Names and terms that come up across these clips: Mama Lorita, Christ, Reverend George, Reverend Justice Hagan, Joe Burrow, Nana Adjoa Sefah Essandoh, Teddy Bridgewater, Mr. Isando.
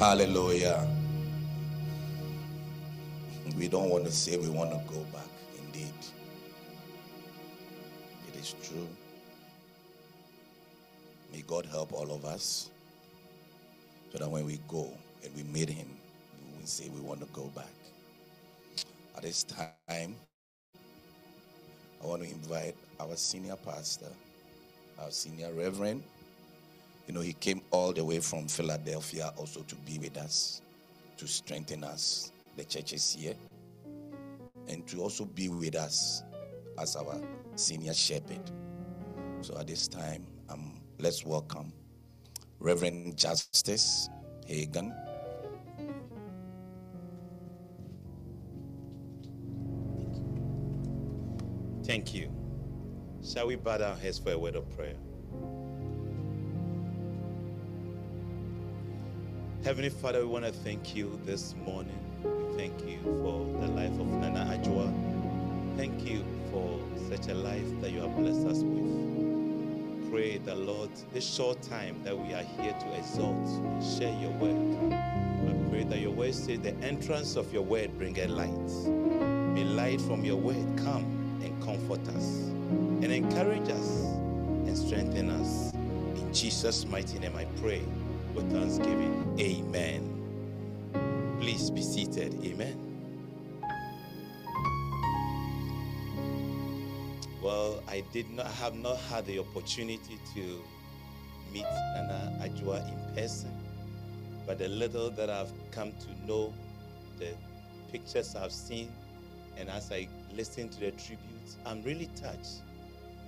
Hallelujah. We don't want to say we want to go back. Indeed, it is true. May God help all of us so that when we go and we meet him, we will say we want to go back. At this time, I want to invite our senior pastor, our senior reverend. You know, he came all the way from Philadelphia also to be with us, to strengthen us, the churches here, and to also be with us as our senior shepherd. So at this time, let's welcome Reverend Justice Hagan. Thank you. Shall we bow our heads for a word of prayer? Heavenly Father, we want to thank you this morning. We thank you for the life of Nana Adjoa. Thank you for such a life that you have blessed us with. Pray that, Lord, this short time that we are here to exalt and share your word, I pray that your word says the entrance of your word bringeth light. May light from your word come and comfort us, and encourage us, and strengthen us. In Jesus' mighty name I pray with thanksgiving. Amen. Please be seated. Amen. Well, I have not had the opportunity to meet Nana Adjoa in person, but the little that I've come to know, the pictures I've seen, and as I listen to the tributes, I'm really touched,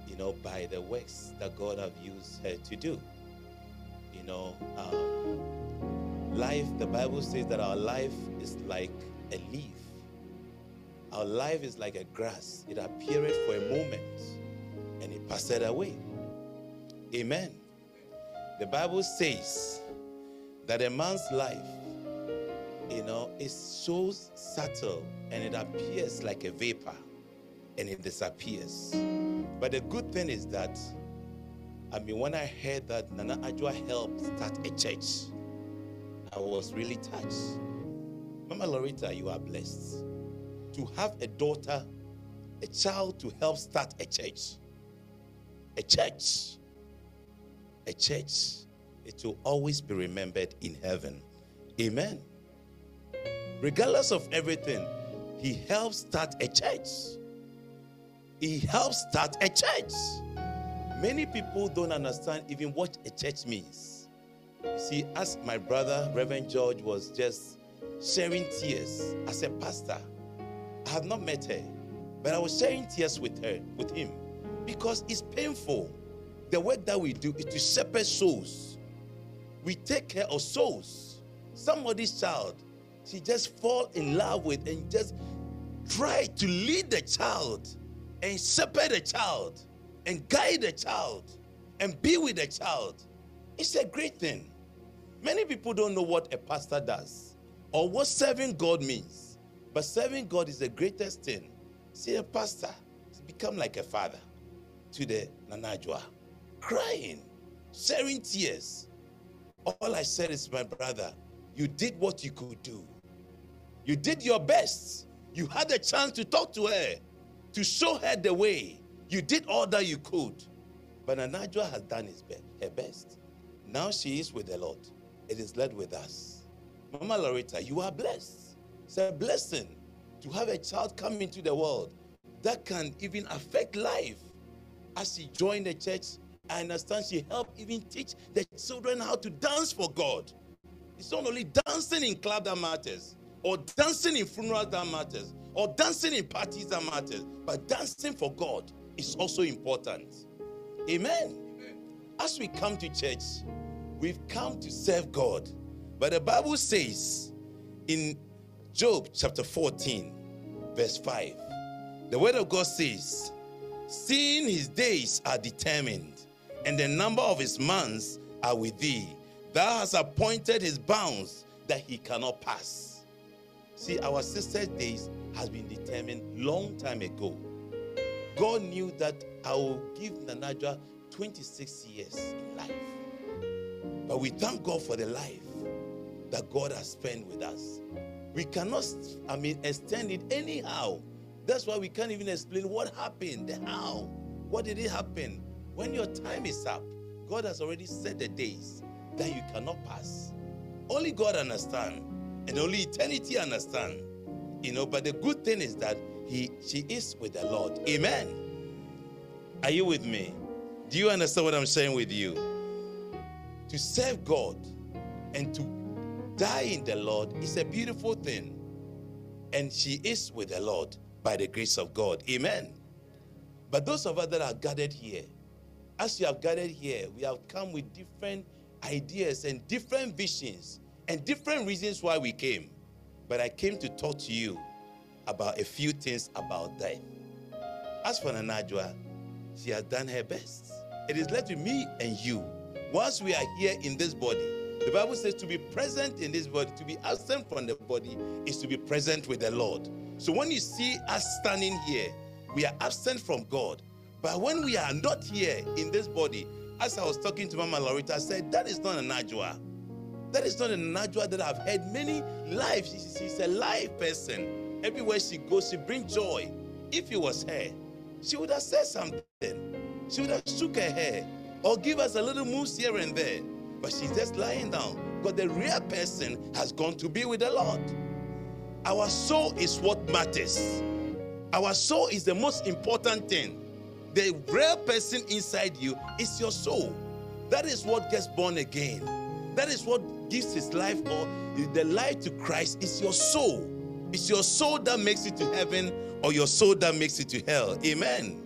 you know, by the works that God have used her to do. You know, life, the Bible says that our life is like a leaf. Our life is like a grass. It appeared for a moment and it passed away. Amen. The Bible says that a man's life, you know, it's so subtle, and it appears like a vapor, and it disappears. But the good thing is that, I mean, when I heard that Nana Adjoa helped start a church, I was really touched. Mama Lorita, you are blessed to have a daughter, a child to help start a church. A church. A church. It will always be remembered in heaven. Amen. Regardless of everything, he helps start a church. He helps start a church. Many people don't understand even what a church means. You see, as my brother, Reverend George, was just sharing tears as a pastor, I have not met her, but I was sharing tears with him, because it's painful. The work that we do is to shepherd souls. We take care of souls. Somebody's child, she just fall in love with and just try to lead the child and shepherd the child and guide the child and be with the child. It's a great thing. Many people don't know what a pastor does or what serving God means, but serving God is the greatest thing. See, a pastor has become like a father to the Nana Adjoa, crying, sharing tears. All I said is, my brother, you did what you could do. You did your best. You had a chance to talk to her, to show her the way. You did all that you could. But Nana Adjoa has done her best. Now she is with the Lord. It is led with us. Mama Lorita, you are blessed. It's a blessing to have a child come into the world that can even affect life. As she joined the church, I understand she helped even teach the children how to dance for God. It's not only dancing in club that matters, or dancing in funerals that matters, or dancing in parties that matters, but dancing for God is also important. Amen. Amen. As we come to church, we've come to serve God. But the Bible says in Job chapter 14, verse 5, the word of God says, seeing his days are determined, and the number of his months are with thee. Thou hast appointed his bounds that he cannot pass. See, our sister's days has been determined long time ago. God knew that I will give Nana Adjoa 26 years in life. But we thank God for the life that God has spent with us. We cannot, extend it anyhow. That's why we can't even explain what happened, how, what did it happen. When your time is up, God has already set the days that you cannot pass. Only God understands, and only eternity understands. You know, but the good thing is that she is with the Lord. Amen. Are you with me? Do you understand what I'm saying with you? To serve God and to die in the Lord is a beautiful thing. And she is with the Lord by the grace of God. Amen. But those of us that are gathered here, as you have gathered here, we have come with different ideas and different visions and different reasons why we came. But I came to talk to you about a few things about death. As for Nana Adjoa, she has done her best. It is left with me and you. Once we are here in this body, the Bible says to be present in this body, to be absent from the body, is to be present with the Lord. So when you see us standing here, we are absent from God. But when we are not here in this body, as I was talking to Mama Lorita, I said, that is not Nana Adjoa. That is not Nana Adjoa that I've heard many lives. She's a live person. Everywhere she goes, she brings joy. If it was her, she would have said something. She would have shook her hair or give us a little moose here and there. But she's just lying down, because the real person has gone to be with the Lord. Our soul is what matters. Our soul is the most important thing. The real person inside you is your soul. That is what gets born again. That is what gives his life, or the life to Christ, is your soul. It's your soul that makes it to heaven, or your soul that makes it to hell. Amen.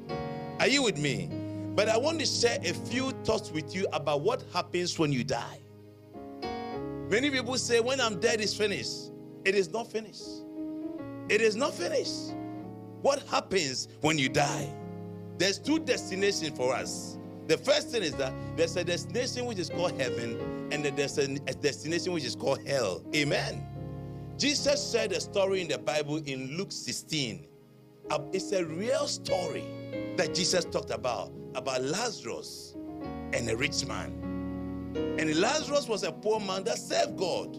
Are you with me? But I want to share a few thoughts with you about what happens when you die. Many people say, when I'm dead, it's finished. It is not finished. It is not finished. What happens when you die? There's two destinations for us. The first thing is that there's a destination which is called heaven, and there's a destination which is called hell. Amen. Jesus shared a story in the Bible in Luke 16. It's a real story that Jesus talked about Lazarus and a rich man. And Lazarus was a poor man that served God.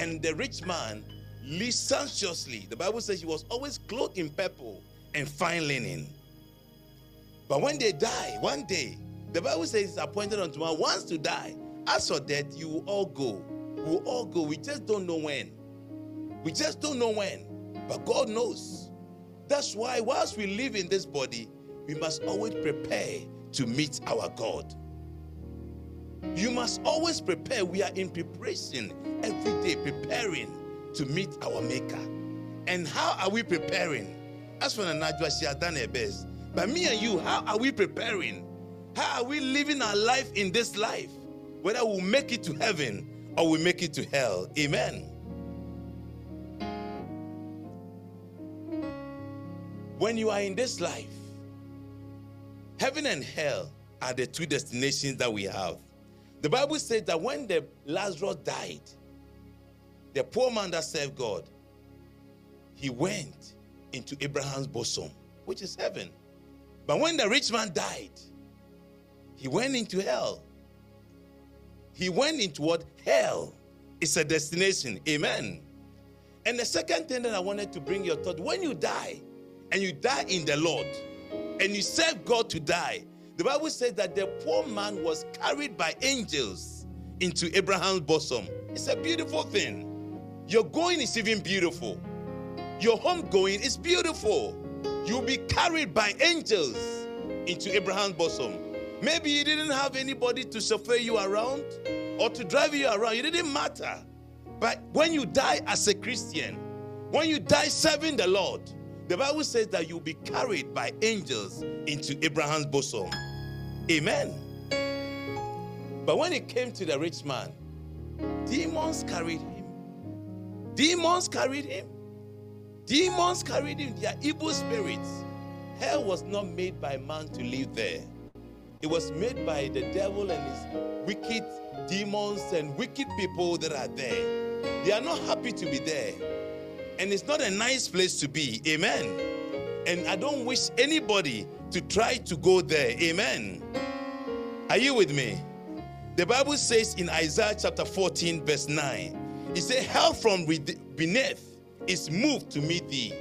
And the rich man lived sumptuously. The Bible says he was always clothed in purple and fine linen. But when they die, one day, the Bible says it's appointed unto man once to die. As for death, you will all go. We will all go. We just don't know when. We just don't know when. But God knows. That's why whilst we live in this body, we must always prepare to meet our God. You must always prepare. We are in preparation every day, preparing to meet our Maker. And how are we preparing? As for Nana Adjoa, she has done her best. But me and you, how are we preparing? How are we living our life in this life? Whether we'll make it to heaven or we'll make it to hell. Amen. When you are in this life, heaven and hell are the two destinations that we have. The Bible says that when the Lazarus died, the poor man that served God, he went into Abraham's bosom, which is heaven. But when the rich man died, he went into hell. He went into what? Hell. It's a destination. Amen. And the second thing that I wanted to bring your thought, when you die, and you die in the Lord, and you serve God to die, the Bible says that the poor man was carried by angels into Abraham's bosom. It's a beautiful thing. Your going is even beautiful. Your homegoing is beautiful. You'll be carried by angels into Abraham's bosom. Maybe you didn't have anybody to chauffeur you around or to drive you around. It didn't matter. But when you die as a Christian, when you die serving the Lord, the Bible says that you'll be carried by angels into Abraham's bosom. Amen. But when it came to the rich man, demons carried him. Demons carried him. Demons carried him. They are evil spirits. Hell was not made by man to live there. It was made by the devil and his wicked demons and wicked people that are there. They are not happy to be there. And it's not a nice place to be. Amen. And I don't wish anybody to try to go there. Amen. Are you with me? The Bible says in Isaiah chapter 14 verse 9 He said, hell from beneath is moved to meet thee.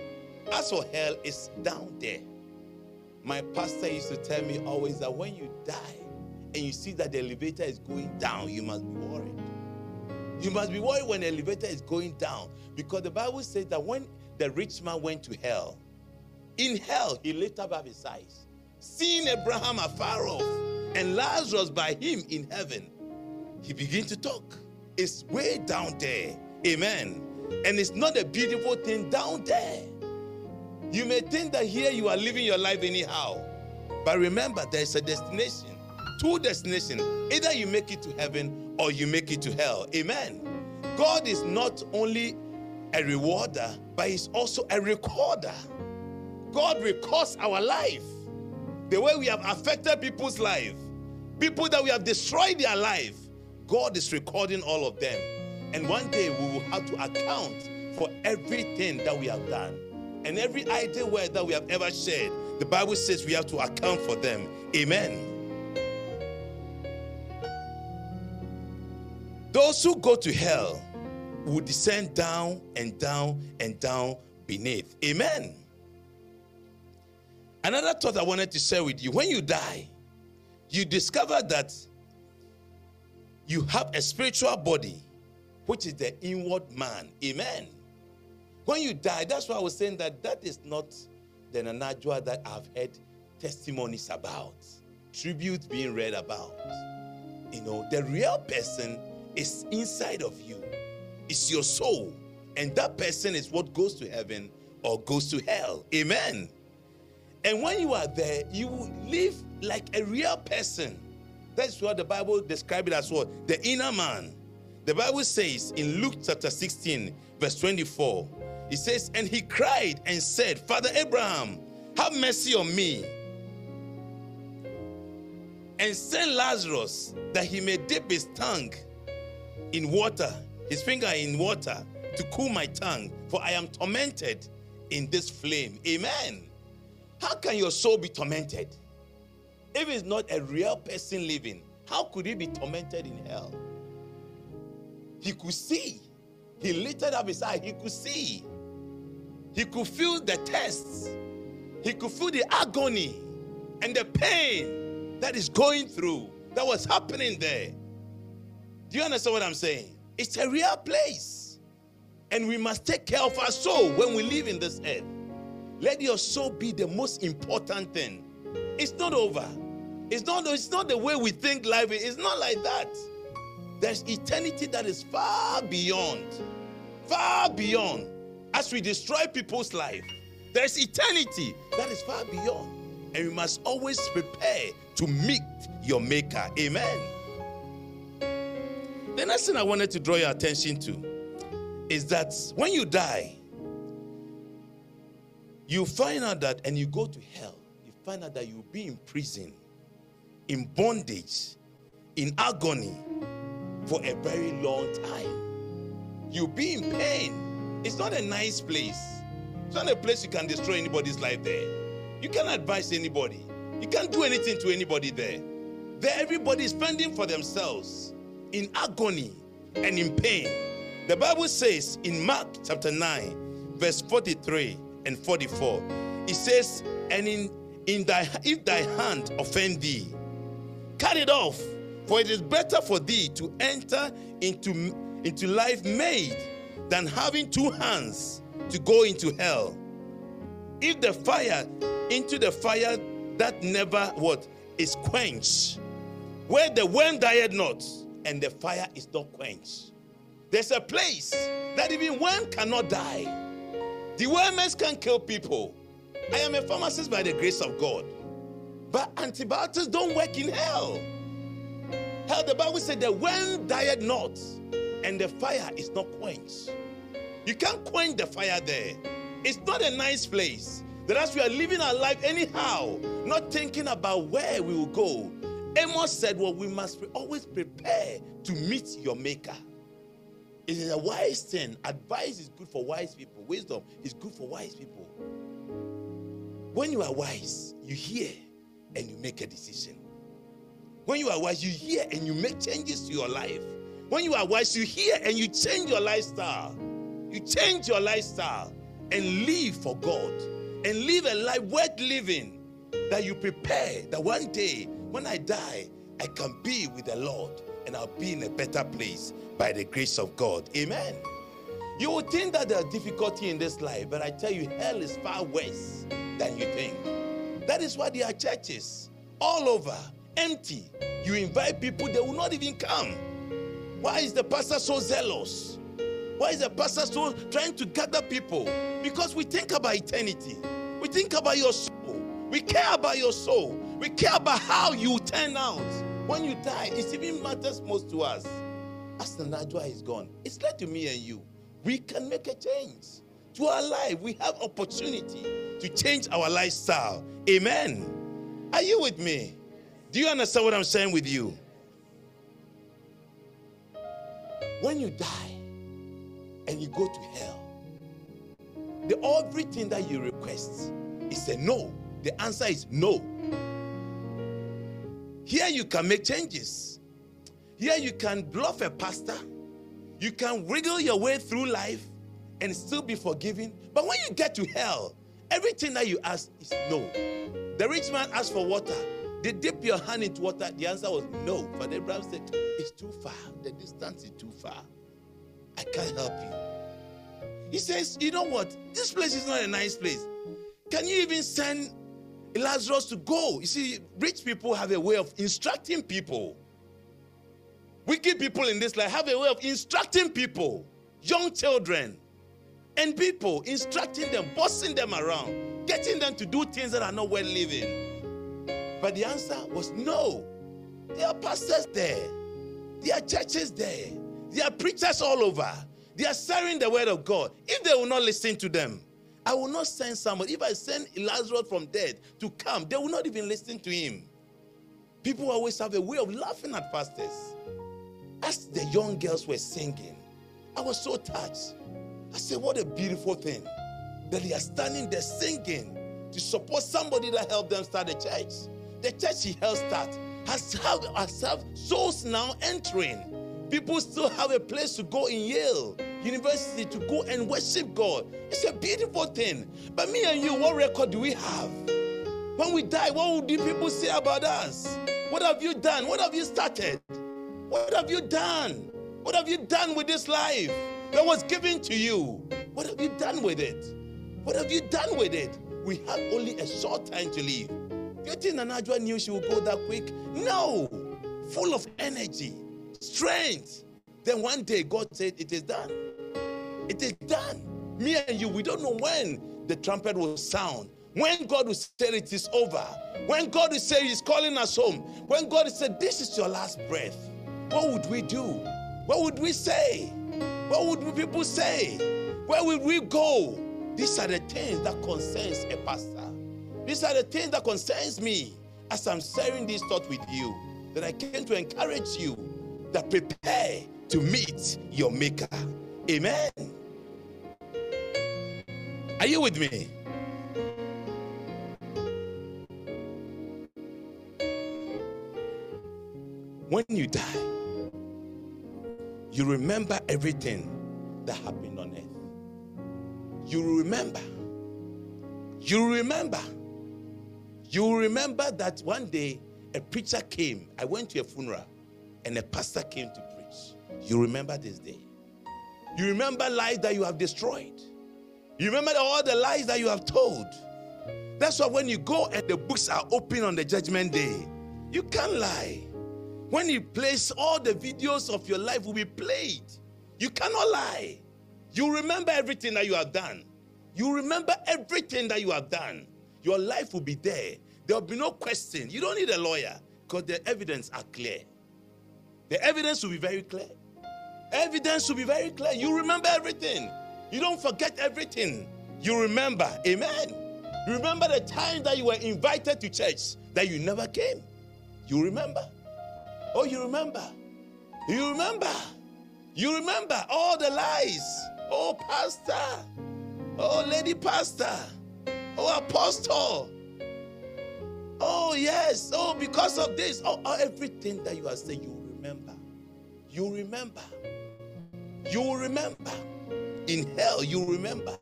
As for hell, it's down there. My pastor used to tell me always that when you die and you see that the elevator is going down, you must be worried. You must be worried when the elevator is going down, because the Bible says that when the rich man went to hell, in hell he lifted up his eyes, seeing Abraham afar off and Lazarus by him in heaven. He began to talk. It's way down there. Amen. And it's not a beautiful thing down there. You may think that here you are living your life anyhow, but remember, there's a destination. Two destinations. Either you make it to heaven or you make it to hell. Amen. God is not only a rewarder, but he's also a recorder. God records our life. The way we have affected people's life, people that we have destroyed their life, God is recording all of them. And one day we will have to account for everything that we have done. And every idle word that we have ever shared, the Bible says we have to account for them. Amen. Those who go to hell will descend down and down and down beneath. Amen. Another thought I wanted to share with you. When you die, you discover that you have a spiritual body, which is the inward man. Amen. When you die, that's why I was saying that that is not the Nana Adjoa that I've heard testimonies about, tributes being read about. You know, the real person is inside of you. It's your soul. And that person is what goes to heaven or goes to hell. Amen. And when you are there, you will live like a real person. That's what the Bible describes it as what? The inner man. The Bible says in Luke chapter 16, verse 24, it says, and he cried and said, Father Abraham, have mercy on me, and send Lazarus that he may dip his tongue in water, his finger in water, to cool my tongue, for I am tormented in this flame. Amen. How can your soul be tormented? If it's not a real person living, how could he be tormented in hell? He could see. He lifted up his eye. He could see. He could feel the tests. He could feel the agony and the pain that is going through, that was happening there. Do you understand what I'm saying? It's a real place. And we must take care of our soul when we live in this earth. Let your soul be the most important thing. It's not over. It's not the way we think life is. It's not like that. There's eternity that is far beyond. Far beyond. As we destroy people's life, there's eternity that is far beyond. And you must always prepare to meet your maker. Amen. The next thing I wanted to draw your attention to is that when you die, you find out that, and you go to hell, you find out that you'll be in prison, in bondage, in agony, for a very long time. You'll be in pain. It's not a nice place. It's not a place you can destroy anybody's life there. You can't advise anybody. You can't do anything to anybody there. There everybody is fending for themselves in agony and in pain. The Bible says in Mark chapter 9, verse 43 and 44, it says, and if thy hand offend thee, cut it off. For it is better for thee to enter into life made than having two hands to go into hell. If the fire, into the fire that never, what, is quenched, where the worm dieth not, and the fire is not quenched. There's a place that even worm cannot die. The worms can kill people. I am a pharmacist by the grace of God. But antibiotics don't work in hell. Hell, the Bible said the worm dieth not, and the fire is not quenched. You can't quench the fire there. It's not a nice place. That's why we are living our life anyhow, not thinking about where we will go. Amos said, well, we must always prepare to meet your maker. It is a wise thing. Advice is good for wise people. Wisdom is good for wise people. When you are wise, you hear and you make a decision. When you are wise, you hear and you make changes to your life. When you are wise, you hear and you change your lifestyle. You change your lifestyle and live for God. And live a life worth living. That you prepare that one day, when I die, I can be with the Lord. And I'll be in a better place by the grace of God. Amen. You would think that there are difficulties in this life, but I tell you, hell is far worse than you think. That is why there are churches all over, empty. You invite people, they will not even come. Why is the pastor so zealous? Why is the pastor so trying to gather people? Because we think about eternity. We think about your soul. We care about your soul. We care about how you turn out. When you die, it even matters most to us. As the Nana Adjoa is gone, it's led to me and you. We can make a change to our life. We have opportunity to change our lifestyle. Amen. Are you with me? Do you understand what I'm saying with you? When you die and you go to hell, everything that you request is a no. The answer is no. Here you can make changes. Here you can bluff a pastor. You can wriggle your way through life and still be forgiven. But when you get to hell, everything that you ask is no. The rich man asked for water. They dip your hand into water. The answer was no. But Abraham said, it's too far. The distance is too far. I can't help you. He says, you know what? This place is not a nice place. Can you even send Lazarus to go? You see, rich people have a way of instructing people. Wicked people in this life have a way of instructing people, young children, and people, instructing them, bossing them around, getting them to do things that are not worth living. But the answer was no. There are pastors there. There are churches there. There are preachers all over. They are sharing the word of God. If they will not listen to them, I will not send somebody. If I send Lazarus from dead to come, they will not even listen to him. People always have a way of laughing at pastors. As the young girls were singing, I was so touched. I said, what a beautiful thing that they are standing there singing to support somebody that helped them start the church. The church she helped start has souls now entering. People still have a place to go in Yale University to go and worship God. It's a beautiful thing. But me and you, what record do we have? When we die, what will the people say about us? What have you done? What have you started? What have you done? What have you done with this life that was given to you? What have you done with it? What have you done with it? We have only a short time to live. Do you think Nana Adjoa knew she would go that quick? No. Full of energy, strength. Then one day God said, it is done. It is done. Me and you, we don't know when the trumpet will sound. When God will say it is over. When God will say he's calling us home. When God will say this is your last breath. What would we do? What would we say? What would people say? Where will we go? These are the things that concerns a pastor. These are the things that concerns me as I'm sharing this thought with you, that I came to encourage you that prepare to meet your maker. Amen. Are you with me? When you die, you remember everything that happened on earth. You remember that one day a preacher came. I went to a funeral and a pastor came to preach. You remember this day. You remember lies that you have destroyed. You remember all the lies that you have told. That's why when you go and the books are open on the judgment day, you can't lie. When you place all the videos of your life will be played. You cannot lie. You remember everything that you have done. You remember everything that you have done. Your life will be there. There will be no question. You don't need a lawyer because the evidence are clear. The evidence will be very clear. Evidence will be very clear. You remember everything. You don't forget everything. You remember. Amen. You remember the time that you were invited to church that you never came. You remember. Oh, you remember. You remember. You remember all the lies. Oh, pastor. Oh, lady pastor. Oh, apostle. Oh, yes. Oh, because of this. Oh, everything that you are saying, you remember. you remember. You remember. In hell, you remember.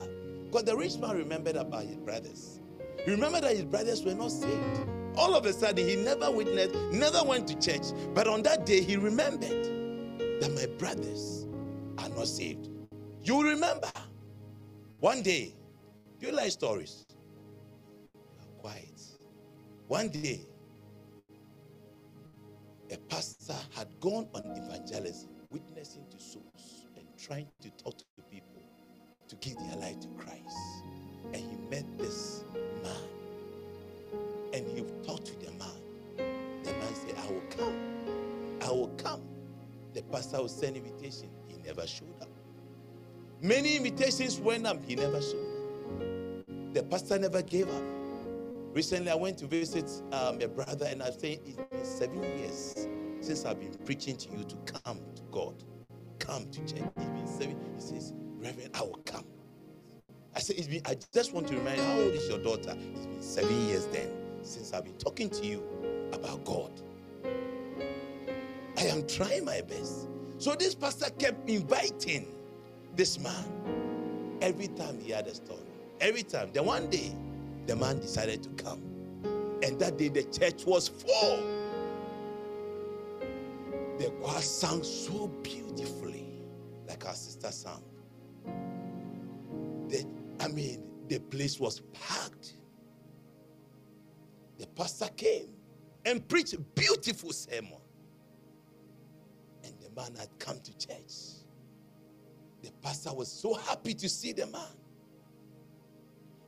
Because the rich man remembered about his brothers. He remembered that his brothers were not saved. All of a sudden, he never witnessed, never went to church. But on that day, he remembered that my brothers are not saved. You remember. One day, do you like stories? You're quiet. One day, a pastor had gone on evangelism, witnessing to souls and trying to talk to people to give their life to Christ. And he met this man, and he talked to the man. The man said, I will come. I will come. The pastor will send invitation. He never showed up. Many invitations went up. He never showed up. The pastor never gave up. Recently, I went to visit a brother, and I said, it's been 7 years since I've been preaching to you to come to God. Come to church. It's been 7 years. He says, Reverend, I will come. I said, I just want to remind you, how old is your daughter? It's been 7 years then since I've been talking to you about God. I am trying my best. So this pastor kept inviting this man. Every time he had a story. Every time. Then one day, the man decided to come. And that day the church was full. The choir sang so beautifully, like our sister sang. The place was packed. The pastor came and preached a beautiful sermon. And the man had come to church. The pastor was so happy to see the man.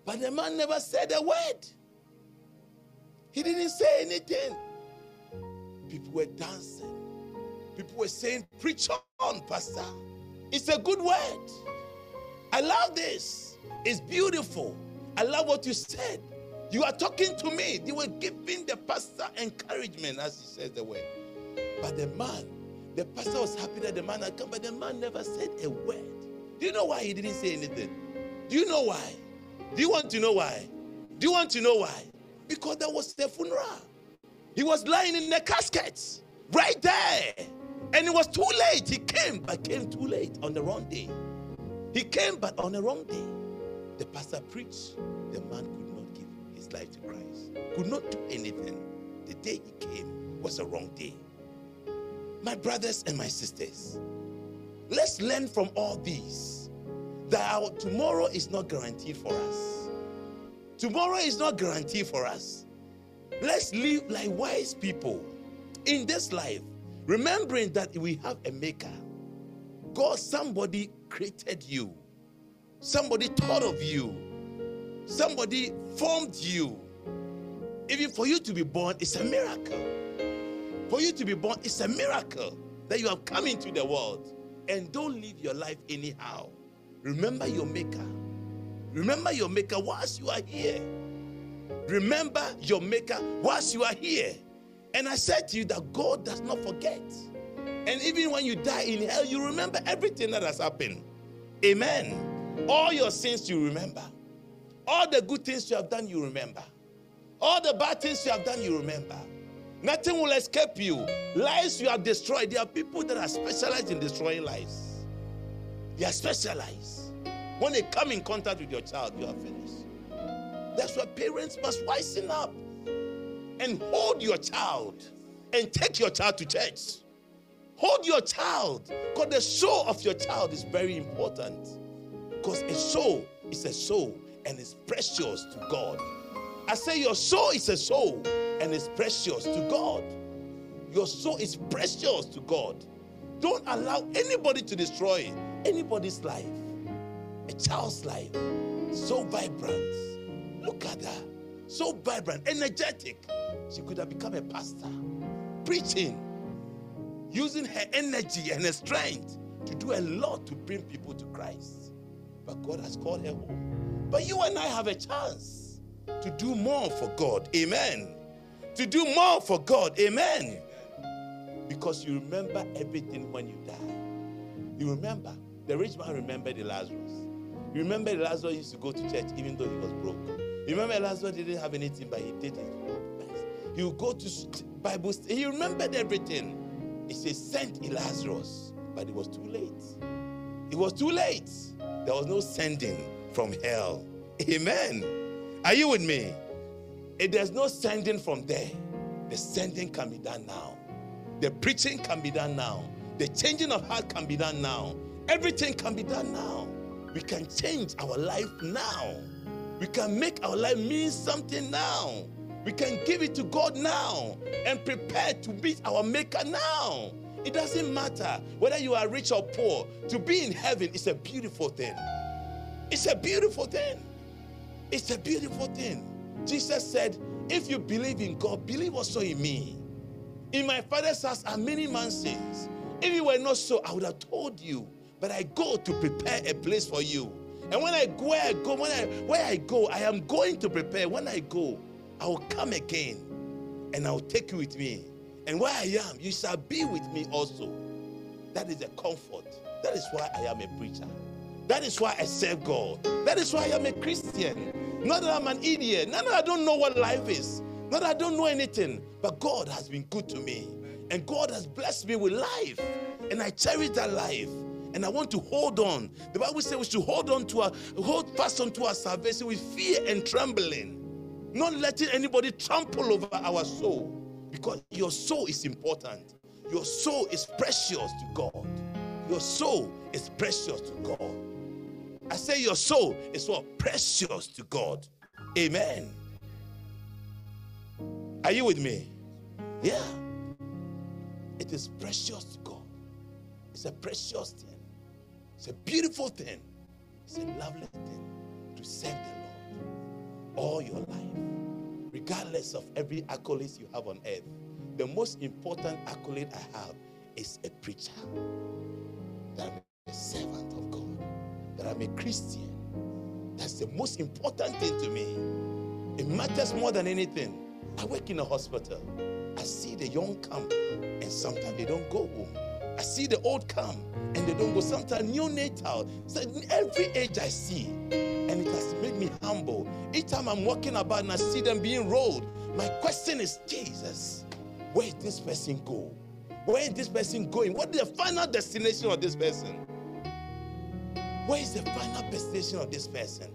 But the man never said a word. He didn't say anything. People were dancing. People were saying, preach on, pastor. It's a good word. I love this. It's beautiful. I love what you said. You are talking to me. You were giving the pastor encouragement, as he says the word. But the pastor was happy that the man had come, but the man never said a word. Do you know why he didn't say anything? Do you know why? Do you want to know why? Do you want to know why? Because that was the funeral. He was lying in the casket right there. And it was too late. He came, but came too late on the wrong day. He came, but on the wrong day. The pastor preached. The man could not give his life to Christ. Could not do anything. The day he came was a wrong day. My brothers and my sisters, let's learn from all these. That our tomorrow is not guaranteed for us. Tomorrow is not guaranteed for us. Let's live like wise people in this life, remembering that we have a maker. God, somebody created you. Somebody thought of you. Somebody formed you. Even for you to be born, it's a miracle. For you to be born, it's a miracle that you have come into the world. And don't live your life anyhow. Remember your maker. Remember your maker whilst you are here. Remember your maker whilst you are here. And I said to you that God does not forget. And even when you die in hell, you remember everything that has happened. Amen. All your sins you remember. All the good things you have done, you remember. All the bad things you have done, you remember. Nothing will escape you. Lives you have destroyed. There are people that are specialized in destroying lives. You are specialized. When they come in contact with your child, you are finished. That's why parents must wisen up and hold your child and take your child to church. Hold your child, because the soul of your child is very important. Because a soul and it's precious to God. I say your soul is a soul and it's precious to God. Your soul is precious to God. Don't allow anybody to destroy it. Anybody's life, a child's life, so vibrant. Look at her, so vibrant, energetic. She could have become a pastor, preaching, using her energy and her strength to do a lot to bring people to Christ. But God has called her home. But you and I have a chance to do more for God. Amen. To do more for God. Amen. Because you remember everything when you die. You remember. The rich man remembered Lazarus. You remember Lazarus used to go to church even though he was broke. You remember Lazarus didn't have anything, but he did it. He would go to Bible. He remembered everything. It says, send Lazarus. But it was too late. It was too late. There was no sending from hell. Amen. Are you with me? If there's no sending from there, the sending can be done now. The preaching can be done now. The changing of heart can be done now. Everything can be done now. We can change our life now. We can make our life mean something now. We can give it to God now and prepare to meet our Maker now. It doesn't matter whether you are rich or poor. To be in heaven is a beautiful thing. It's a beautiful thing. It's a beautiful thing. Jesus said, if you believe in God, believe also in me. In my Father's house are many mansions. If it were not so, I would have told you. But I go to prepare a place for you. And when I go, I am going to prepare. When I go, I will come again, and I will take you with me. And where I am, you shall be with me also. That is a comfort. That is why I am a preacher. That is why I serve God. That is why I am a Christian. Not that I'm an idiot. Not that I don't know what life is. Not that I don't know anything. But God has been good to me. And God has blessed me with life. And I cherish that life. And I want to hold on. The Bible says we should hold fast on to our salvation with fear and trembling. Not letting anybody trample over our soul. Because your soul is important. Your soul is precious to God. Your soul is precious to God. I say your soul is what? Precious to God. Amen. Are you with me? Yeah. It is precious to God. It's a precious thing. It's a beautiful thing. It's a lovely thing to serve the Lord all your life, regardless of every accolade you have on earth. The most important accolade I have is a preacher, that I'm a servant of God, that I'm a Christian. That's the most important thing to me. It matters more than anything. I work in a hospital. I see the young come, and sometimes they don't go home. I see the old come and they don't go. Sometimes neonatal. So every age I see, and it has made me humble. Each time I'm walking about and I see them being rolled, my question is, Jesus, where did this person go? Where is this person going? What is the final destination of this person? Where is the final destination of this person?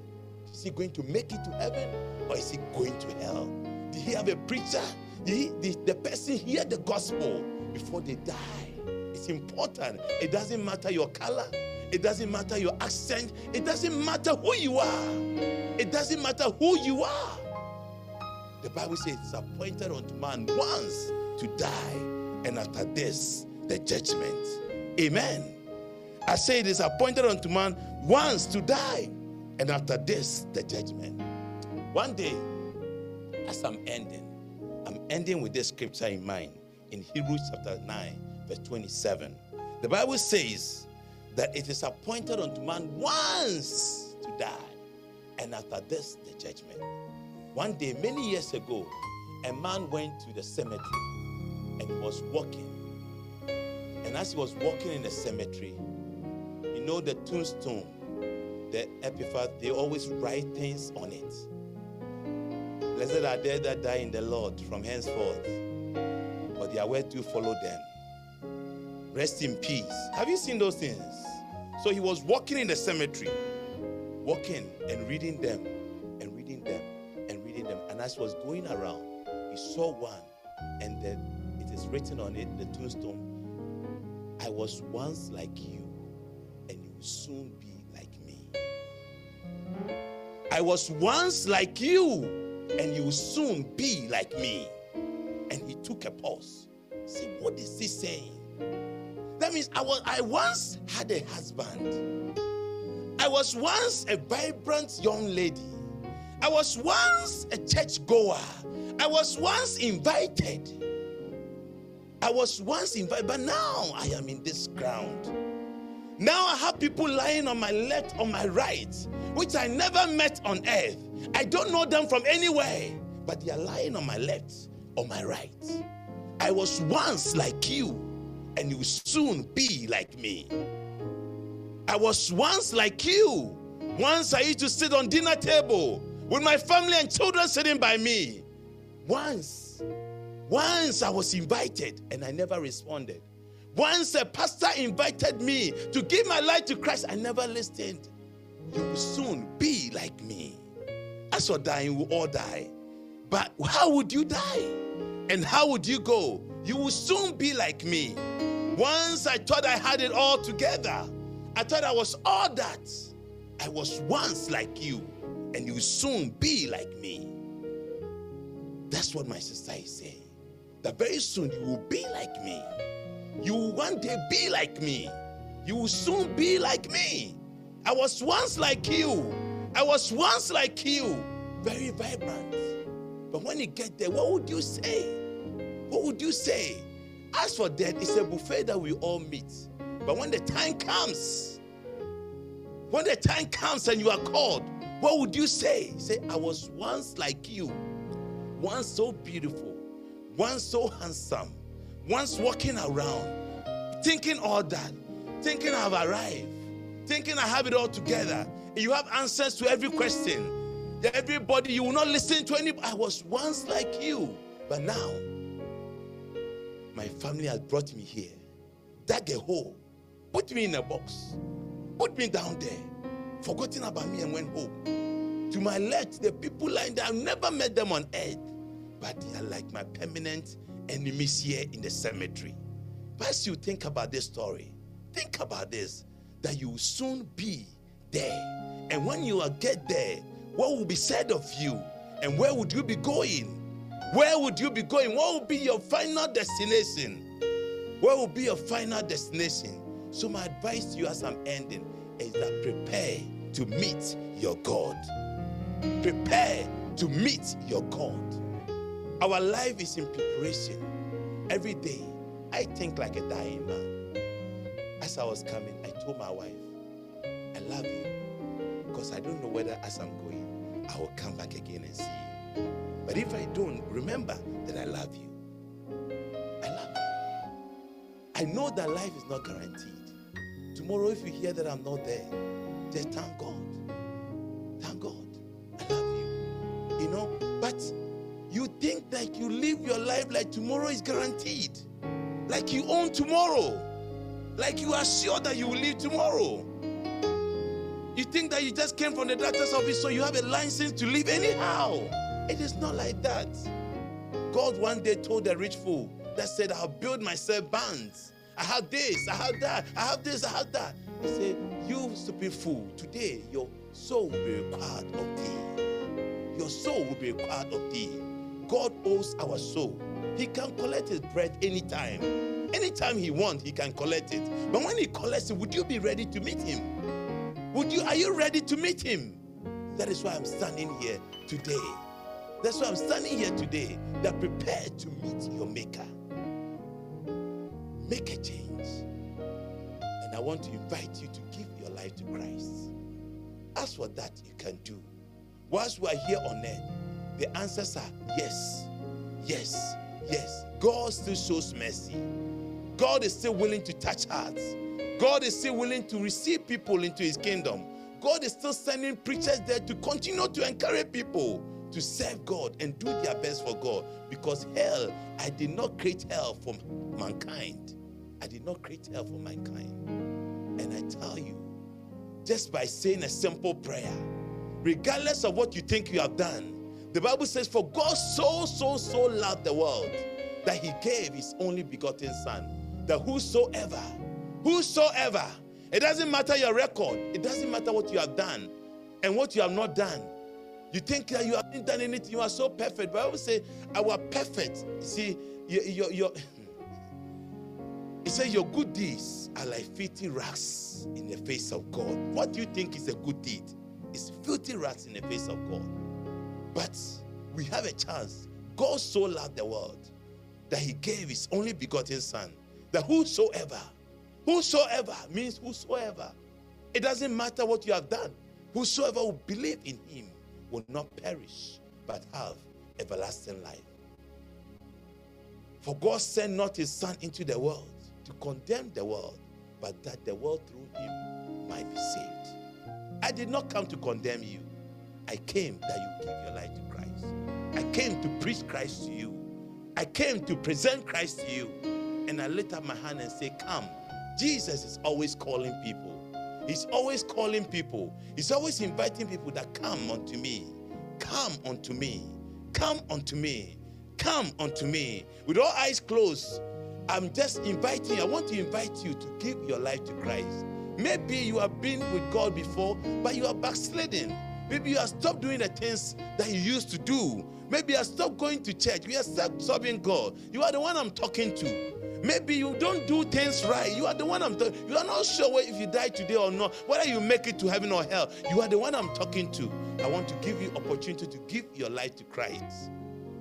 Is he going to make it to heaven, or is he going to hell? Did he have a preacher? Did the person hear the gospel before they die? It's important. It doesn't matter your color. It doesn't matter your accent. It doesn't matter who you are. It doesn't matter who you are. The Bible says it's appointed unto man once to die, and after this, the judgment. Amen. I say it is appointed unto man once to die, and after this, the judgment. One day, as I'm ending with this scripture in mind, in Hebrews chapter 9. Verse 27. The Bible says that it is appointed unto man once to die, and after this, the judgment. One day, many years ago, a man went to the cemetery and was walking. And as he was walking in the cemetery, you know the tombstone, the epitaph, they always write things on it. Blessed are they that die in the Lord from henceforth, for their word do follow them. Rest in peace. Have you seen those things? So he was walking in the cemetery, walking and reading them, and reading them, and reading them. And as he was going around, he saw one, and then it is written on it, the tombstone, I was once like you, and you will soon be like me. I was once like you, and you will soon be like me. And he took a pause. See, what is he saying? That means I once had a husband. I was once a vibrant young lady. I was once a churchgoer. I was once invited. But now I am in this ground. Now I have people lying on my left, on my right, which I never met on earth. I don't know them from anywhere, but they are lying on my left, on my right. I was once like you, and you will soon be like me. I was once like you. Once I used to sit on dinner table with my family and children sitting by me. Once I was invited and I never responded. Once a pastor invited me to give my life to Christ, I never listened. You will soon be like me. As for dying, we all die. But how would you die? And how would you go? You will soon be like me. Once I thought I had it all together. I thought I was all that. I was once like you, and you will soon be like me. That's what my sister is saying. That very soon you will be like me. You will one day be like me. You will soon be like me. I was once like you. I was once like you. Very vibrant. But when you get there, what would you say? What would you say? As for death, it's a buffet that we all meet. But when the time comes, when the time comes and you are called, what would you say? Say, I was once like you. Once so beautiful. Once so handsome. Once walking around. Thinking all that. Thinking I've arrived. Thinking I have it all together. You have answers to every question. Everybody, you will not listen to anybody. I was once like you. But now, my family has brought me here. Dug a hole. Put me in a box. Put me down there. Forgotten about me and went home. To my left, the people lying there, I've never met them on earth. But they are like my permanent enemies here in the cemetery. First, you think about this story. Think about this. That you will soon be there. And when you get there, what will be said of you? And where would you be going? Where would you be going? What will be your final destination? What will be your final destination? So my advice to you as I'm ending is that prepare to meet your God. Prepare to meet your God. Our life is in preparation. Every day, I think like a dying man. As I was coming, I told my wife, I love you, because I don't know whether as I'm going, I will come back again and see you. But if I don't, remember that I love you. I love you. I know that life is not guaranteed. Tomorrow, if you hear that I'm not there, just thank God. Thank God. I love you. You know, but you think that you live your life like tomorrow is guaranteed. Like you own tomorrow. Like you are sure that you will live tomorrow. You think that you just came from the doctor's office, so you have a license to live anyhow. It is not like that. God one day told the rich fool that said, I'll build myself barns. I have this, I have that, I have this, I have that. He said, you stupid fool, today your soul will be required of thee. Your soul will be required of thee. God owes our soul. He can collect his bread anytime. Anytime he wants, he can collect it. But when he collects it, would you be ready to meet him? Are you ready to meet him? That is why I'm standing here today. That's why I'm standing here today, that prepare to meet your maker. Make a change. And I want to invite you to give your life to Christ. As for that, you can do. Whilst we are here on earth, the answers are yes, yes, yes. God still shows mercy. God is still willing to touch hearts. God is still willing to receive people into his kingdom. God is still sending preachers there to continue to encourage people to serve God and do their best for God. Because hell, I did not create hell for mankind. I did not create hell for mankind. And I tell you, just by saying a simple prayer, regardless of what you think you have done, the Bible says, for God so loved the world that he gave his only begotten son, that whosoever, it doesn't matter your record, it doesn't matter what you have done and what you have not done. You think that you haven't done anything, you are so perfect. But I would say, I was perfect. You see, it says your good deeds are like filthy rags in the face of God. What you think is a good deed is filthy rags in the face of God. But we have a chance. God so loved the world that he gave his only begotten son, that whosoever means whosoever. It doesn't matter what you have done. Whosoever will believe in him will not perish, but have everlasting life. For God sent not his son into the world to condemn the world, but that the world through him might be saved. I did not come to condemn you. I came that you give your life to Christ. I came to preach Christ to you. I came to present Christ to you. and I lift up my hand and say, come. Jesus is always calling people. He's always calling people. He's always inviting people that come unto me. Come unto me. Come unto me. Come unto me. With all eyes closed, I'm just inviting you. I want to invite you to give your life to Christ. Maybe you have been with God before, but you are backsliding. Maybe you have stopped doing the things that you used to do. Maybe you have stopped going to church. You have stopped serving God. You are the one I'm talking to. Maybe you don't do things right. You are the one I'm talking to. You are not sure if you die today or not, whether you make it to heaven or hell. You are the one I'm talking to. I want to give you opportunity to give your life to Christ.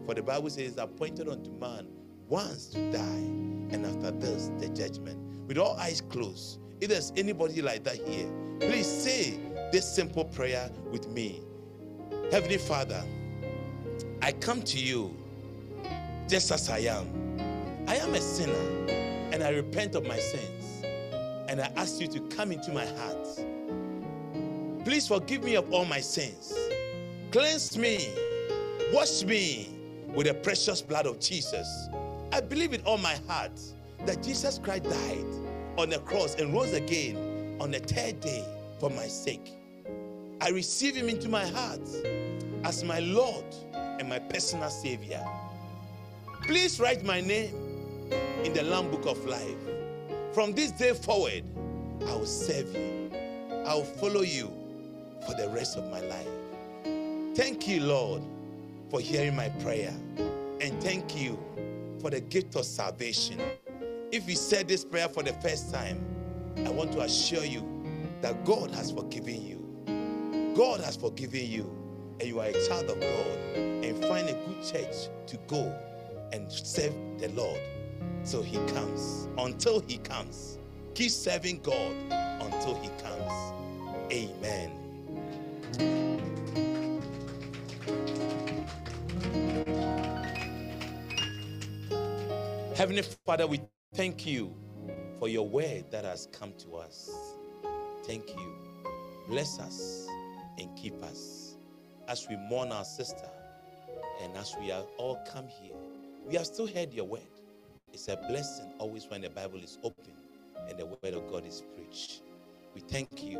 For the Bible says, it's appointed unto man once to die, and after this, the judgment. With all eyes closed, if there's anybody like that here, please say this simple prayer with me. Heavenly Father, I come to you just as I am. I am a sinner, and I repent of my sins, and I ask you to come into my heart. Please forgive me of all my sins. Cleanse me, wash me with the precious blood of Jesus. I believe with all my heart that Jesus Christ died on the cross and rose again on the third day for my sake. I receive him into my heart as my Lord and my personal Savior. Please write my name in the Lamb Book of Life. From this day forward, I will serve you. I will follow you for the rest of my life. Thank you, Lord, for hearing my prayer. And thank you for the gift of salvation. If you said this prayer for the first time, I want to assure you that God has forgiven you. God has forgiven you, and you are a child of God. And find a good church to go and serve the Lord till he comes. Until he comes, keep serving God until he comes. Amen. Heavenly Father, we thank you for your word that has come to us. Thank you. Bless us and keep us as we mourn our sister, and as we are all come here. We have still heard your word. It's a blessing always when the Bible is open and the word of God is preached. We thank you.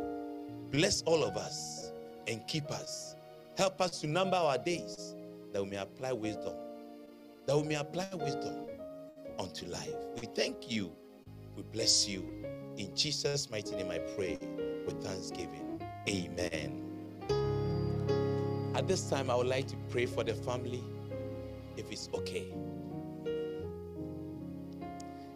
Bless all of us and keep us. Help us to number our days that we may apply wisdom. That we may apply wisdom unto life. We thank you. We bless you. In Jesus' mighty name I pray with thanksgiving. Amen. At this time, I would like to pray for the family if it's okay.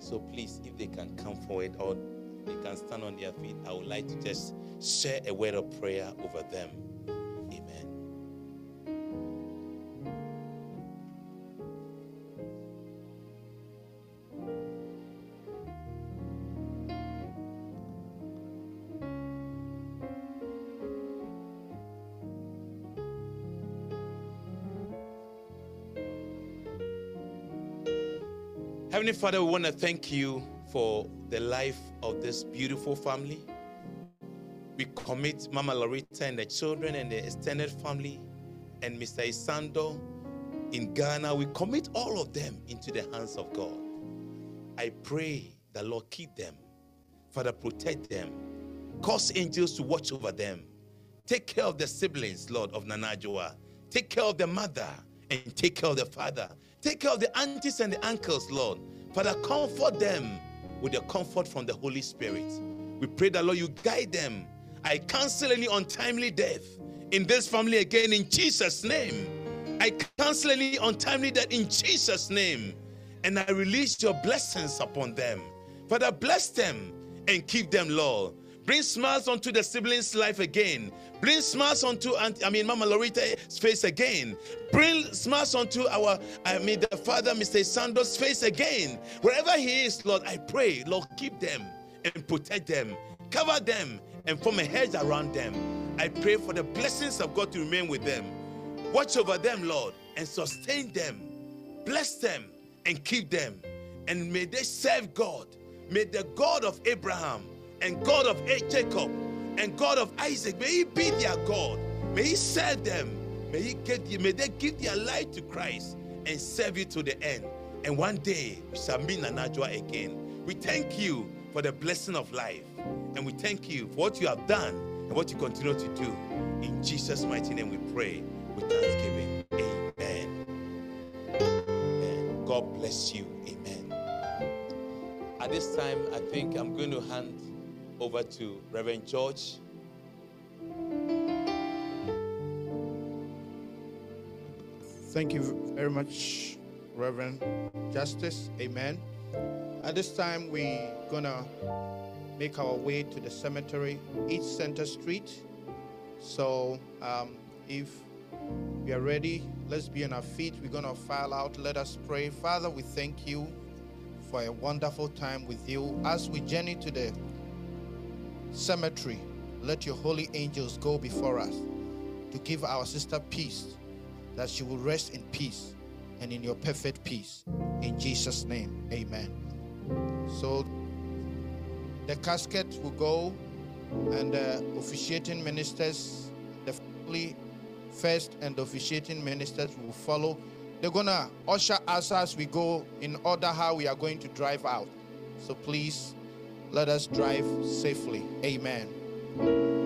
So please, if they can come forward or they can stand on their feet, I would like to just share a word of prayer over them. Amen. Heavenly Father, we want to thank you for the life of this beautiful family. We commit Mama Lorita and the children and the extended family and Mr. Isando in Ghana. We commit all of them into the hands of God. I pray that, Lord, keep them. Father, protect them. Cause angels to watch over them. Take care of the siblings, Lord, of Nana Adjoa. Take care of the mother and take care of the father. Take care of the aunties and the uncles, Lord. Father, comfort them with the comfort from the Holy Spirit. We pray that, Lord, you guide them. I cancel any untimely death in this family again in Jesus' name. I cancel any untimely death in Jesus' name. And I release your blessings upon them. Father, bless them and keep them, Lord. Bring smiles onto the siblings' life again. Bring smiles onto Mama Lorita's face again. Bring smiles onto the father, Mr. Sando's face again. Wherever he is, Lord, I pray, Lord, keep them and protect them. Cover them and form a hedge around them. I pray for the blessings of God to remain with them. Watch over them, Lord, and sustain them. Bless them and keep them. And may they serve God. May the God of Abraham and God of Jacob and God of Isaac, may he be their God. May he serve them. May they give their life to Christ and serve you to the end. And one day, we shall meet Nana Adjoa again. We thank you for the blessing of life. And we thank you for what you have done and what you continue to do. In Jesus' mighty name we pray with thanksgiving. Amen. Amen. God bless you. Amen. At this time, I think I'm going to hand over to Reverend George. Thank you very much, Reverend Justice. Amen. At this time, we're gonna make our way to the cemetery, East Center Street. So if we are ready, let's be on our feet. We're gonna file out. Let us pray. Father, we thank you for a wonderful time with you. As we journey to the cemetery, let your holy angels go before us to give our sister peace, that she will rest in peace and in your perfect peace. In Jesus' name, amen. So the casket will go, and the officiating ministers, the family first and the officiating ministers will follow. They're gonna usher us as we go in order how we are going to drive out. So please, let us drive safely. Amen.